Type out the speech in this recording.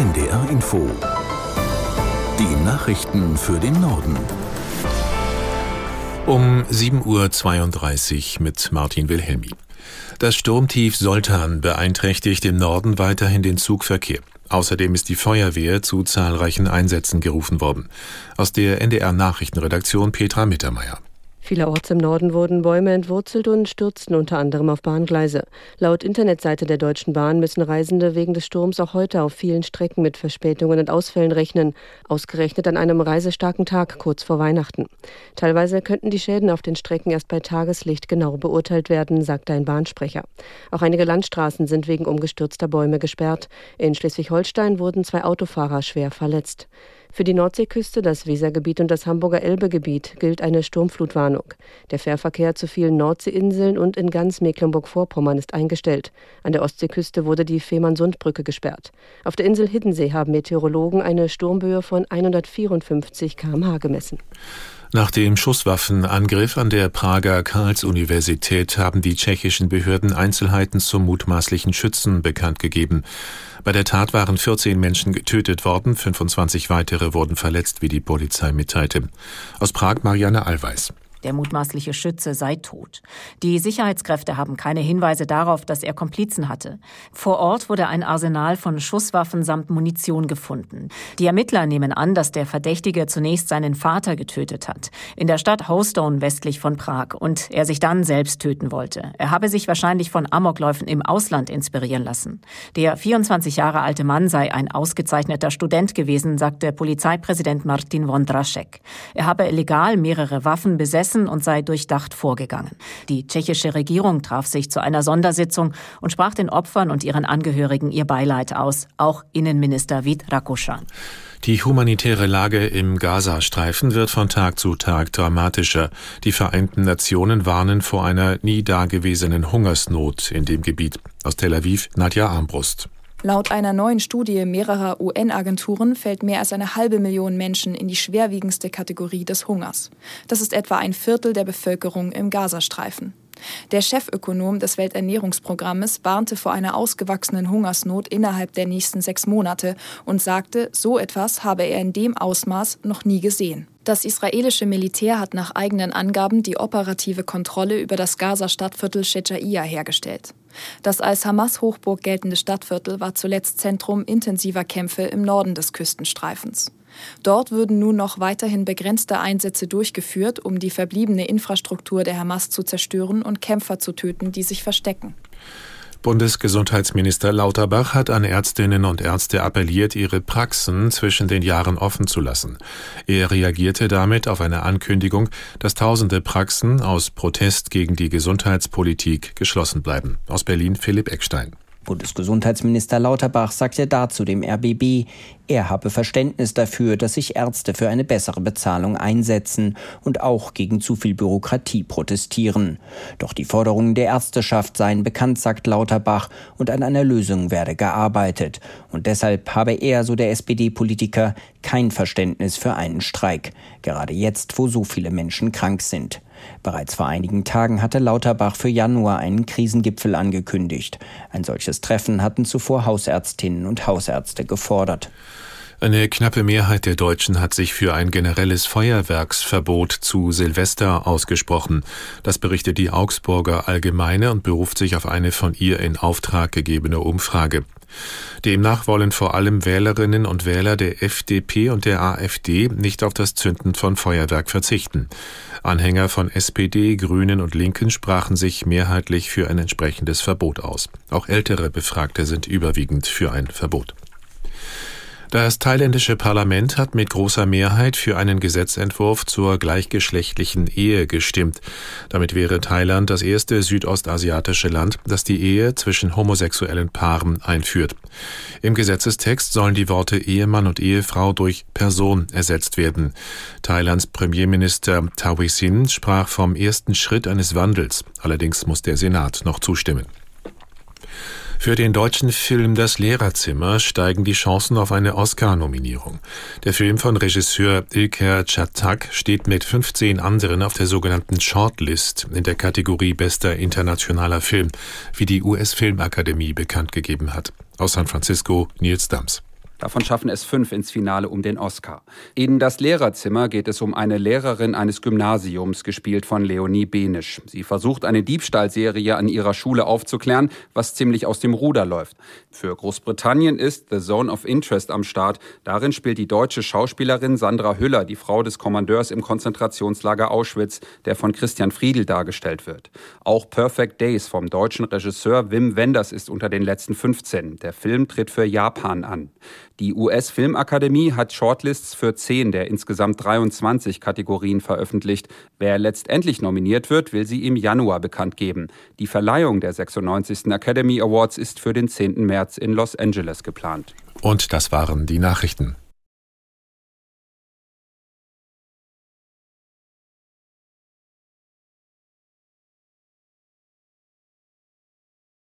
NDR Info. Die Nachrichten für den Norden. Um 7.32 Uhr mit Martin Wilhelmi. Das Sturmtief Soltan beeinträchtigt im Norden weiterhin den Zugverkehr. Außerdem ist die Feuerwehr zu zahlreichen Einsätzen gerufen worden. Aus der NDR Nachrichtenredaktion Petra Mittermeier. Vielerorts im Norden wurden Bäume entwurzelt und stürzten unter anderem auf Bahngleise. Laut Internetseite der Deutschen Bahn müssen Reisende wegen des Sturms auch heute auf vielen Strecken mit Verspätungen und Ausfällen rechnen, ausgerechnet an einem reisestarken Tag kurz vor Weihnachten. Teilweise könnten die Schäden auf den Strecken erst bei Tageslicht genau beurteilt werden, sagte ein Bahnsprecher. Auch einige Landstraßen sind wegen umgestürzter Bäume gesperrt. In Schleswig-Holstein wurden 2 Autofahrer schwer verletzt. Für die Nordseeküste, das Wesergebiet und das Hamburger Elbegebiet gilt eine Sturmflutwarnung. Der Fährverkehr zu vielen Nordseeinseln und in ganz Mecklenburg-Vorpommern ist eingestellt. An der Ostseeküste wurde die Fehmarnsundbrücke gesperrt. Auf der Insel Hiddensee haben Meteorologen eine Sturmböe von 154 km/h gemessen. Nach dem Schusswaffenangriff an der Prager Karls-Universität haben die tschechischen Behörden Einzelheiten zum mutmaßlichen Schützen bekannt gegeben. Bei der Tat waren 14 Menschen getötet worden, 25 weitere wurden verletzt, wie die Polizei mitteilte. Aus Prag Marianne Allweis. Der mutmaßliche Schütze sei tot. Die Sicherheitskräfte haben keine Hinweise darauf, dass er Komplizen hatte. Vor Ort wurde ein Arsenal von Schusswaffen samt Munition gefunden. Die Ermittler nehmen an, dass der Verdächtige zunächst seinen Vater getötet hat, in der Stadt Hostouň westlich von Prag, und er sich dann selbst töten wollte. Er habe sich wahrscheinlich von Amokläufen im Ausland inspirieren lassen. Der 24 Jahre alte Mann sei ein ausgezeichneter Student gewesen, sagte Polizeipräsident Martin Vondráček. Er habe illegal mehrere Waffen besessen und sei durchdacht vorgegangen. Die tschechische Regierung traf sich zu einer Sondersitzung und sprach den Opfern und ihren Angehörigen ihr Beileid aus, auch Innenminister Vít Rakušan. Die humanitäre Lage im Gazastreifen wird von Tag zu Tag dramatischer. Die Vereinten Nationen warnen vor einer nie dagewesenen Hungersnot in dem Gebiet. Aus Tel Aviv, Nadja Armbrust. Laut einer neuen Studie mehrerer UN-Agenturen fällt mehr als 1,5 Million Menschen in die schwerwiegendste Kategorie des Hungers. Das ist etwa 1/4 der Bevölkerung im Gazastreifen. Der Chefökonom des Welternährungsprogrammes warnte vor einer ausgewachsenen Hungersnot innerhalb der nächsten 6 Monate und sagte, so etwas habe er in dem Ausmaß noch nie gesehen. Das israelische Militär hat nach eigenen Angaben die operative Kontrolle über das Gaza-Stadtviertel Shejaiya hergestellt. Das als Hamas-Hochburg geltende Stadtviertel war zuletzt Zentrum intensiver Kämpfe im Norden des Küstenstreifens. Dort würden nun noch weiterhin begrenzte Einsätze durchgeführt, um die verbliebene Infrastruktur der Hamas zu zerstören und Kämpfer zu töten, die sich verstecken. Bundesgesundheitsminister Lauterbach hat an Ärztinnen und Ärzte appelliert, ihre Praxen zwischen den Jahren offen zu lassen. Er reagierte damit auf eine Ankündigung, dass tausende Praxen aus Protest gegen die Gesundheitspolitik geschlossen bleiben. Aus Berlin Philipp Eckstein. Bundesgesundheitsminister Lauterbach sagte dazu dem RBB, er habe Verständnis dafür, dass sich Ärzte für eine bessere Bezahlung einsetzen und auch gegen zu viel Bürokratie protestieren. Doch die Forderungen der Ärzteschaft seien bekannt, sagt Lauterbach, und an einer Lösung werde gearbeitet. Und deshalb habe er, so der SPD-Politiker, kein Verständnis für einen Streik, gerade jetzt, wo so viele Menschen krank sind. Bereits vor einigen Tagen hatte Lauterbach für Januar einen Krisengipfel angekündigt. Ein solches Treffen hatten zuvor Hausärztinnen und Hausärzte gefordert. Eine knappe Mehrheit der Deutschen hat sich für ein generelles Feuerwerksverbot zu Silvester ausgesprochen. Das berichtet die Augsburger Allgemeine und beruft sich auf eine von ihr in Auftrag gegebene Umfrage. Demnach wollen vor allem Wählerinnen und Wähler der FDP und der AfD nicht auf das Zünden von Feuerwerk verzichten. Anhänger von SPD, Grünen und Linken sprachen sich mehrheitlich für ein entsprechendes Verbot aus. Auch ältere Befragte sind überwiegend für ein Verbot. Das thailändische Parlament hat mit großer Mehrheit für einen Gesetzentwurf zur gleichgeschlechtlichen Ehe gestimmt. Damit wäre Thailand das erste südostasiatische Land, das die Ehe zwischen homosexuellen Paaren einführt. Im Gesetzestext sollen die Worte Ehemann und Ehefrau durch Person ersetzt werden. Thailands Premierminister Tawi Sin sprach vom ersten Schritt eines Wandels. Allerdings muss der Senat noch zustimmen. Für den deutschen Film Das Lehrerzimmer steigen die Chancen auf eine Oscar-Nominierung. Der Film von Regisseur İlker Çatak steht mit 15 anderen auf der sogenannten Shortlist in der Kategorie Bester internationaler Film, wie die US-Filmakademie bekannt gegeben hat. Aus San Francisco, Nils Dams. Davon schaffen es 5 ins Finale um den Oscar. In Das Lehrerzimmer geht es um eine Lehrerin eines Gymnasiums, gespielt von Leonie Benisch. Sie versucht, eine Diebstahlserie an ihrer Schule aufzuklären, was ziemlich aus dem Ruder läuft. Für Großbritannien ist The Zone of Interest am Start. Darin spielt die deutsche Schauspielerin Sandra Hüller die Frau des Kommandeurs im Konzentrationslager Auschwitz, der von Christian Friedl dargestellt wird. Auch Perfect Days vom deutschen Regisseur Wim Wenders ist unter den letzten 15. Der Film tritt für Japan an. Die US-Filmakademie hat Shortlists für 10 der insgesamt 23 Kategorien veröffentlicht. Wer letztendlich nominiert wird, will sie im Januar bekannt geben. Die Verleihung der 96. Academy Awards ist für den 10. März in Los Angeles geplant. Und das waren die Nachrichten.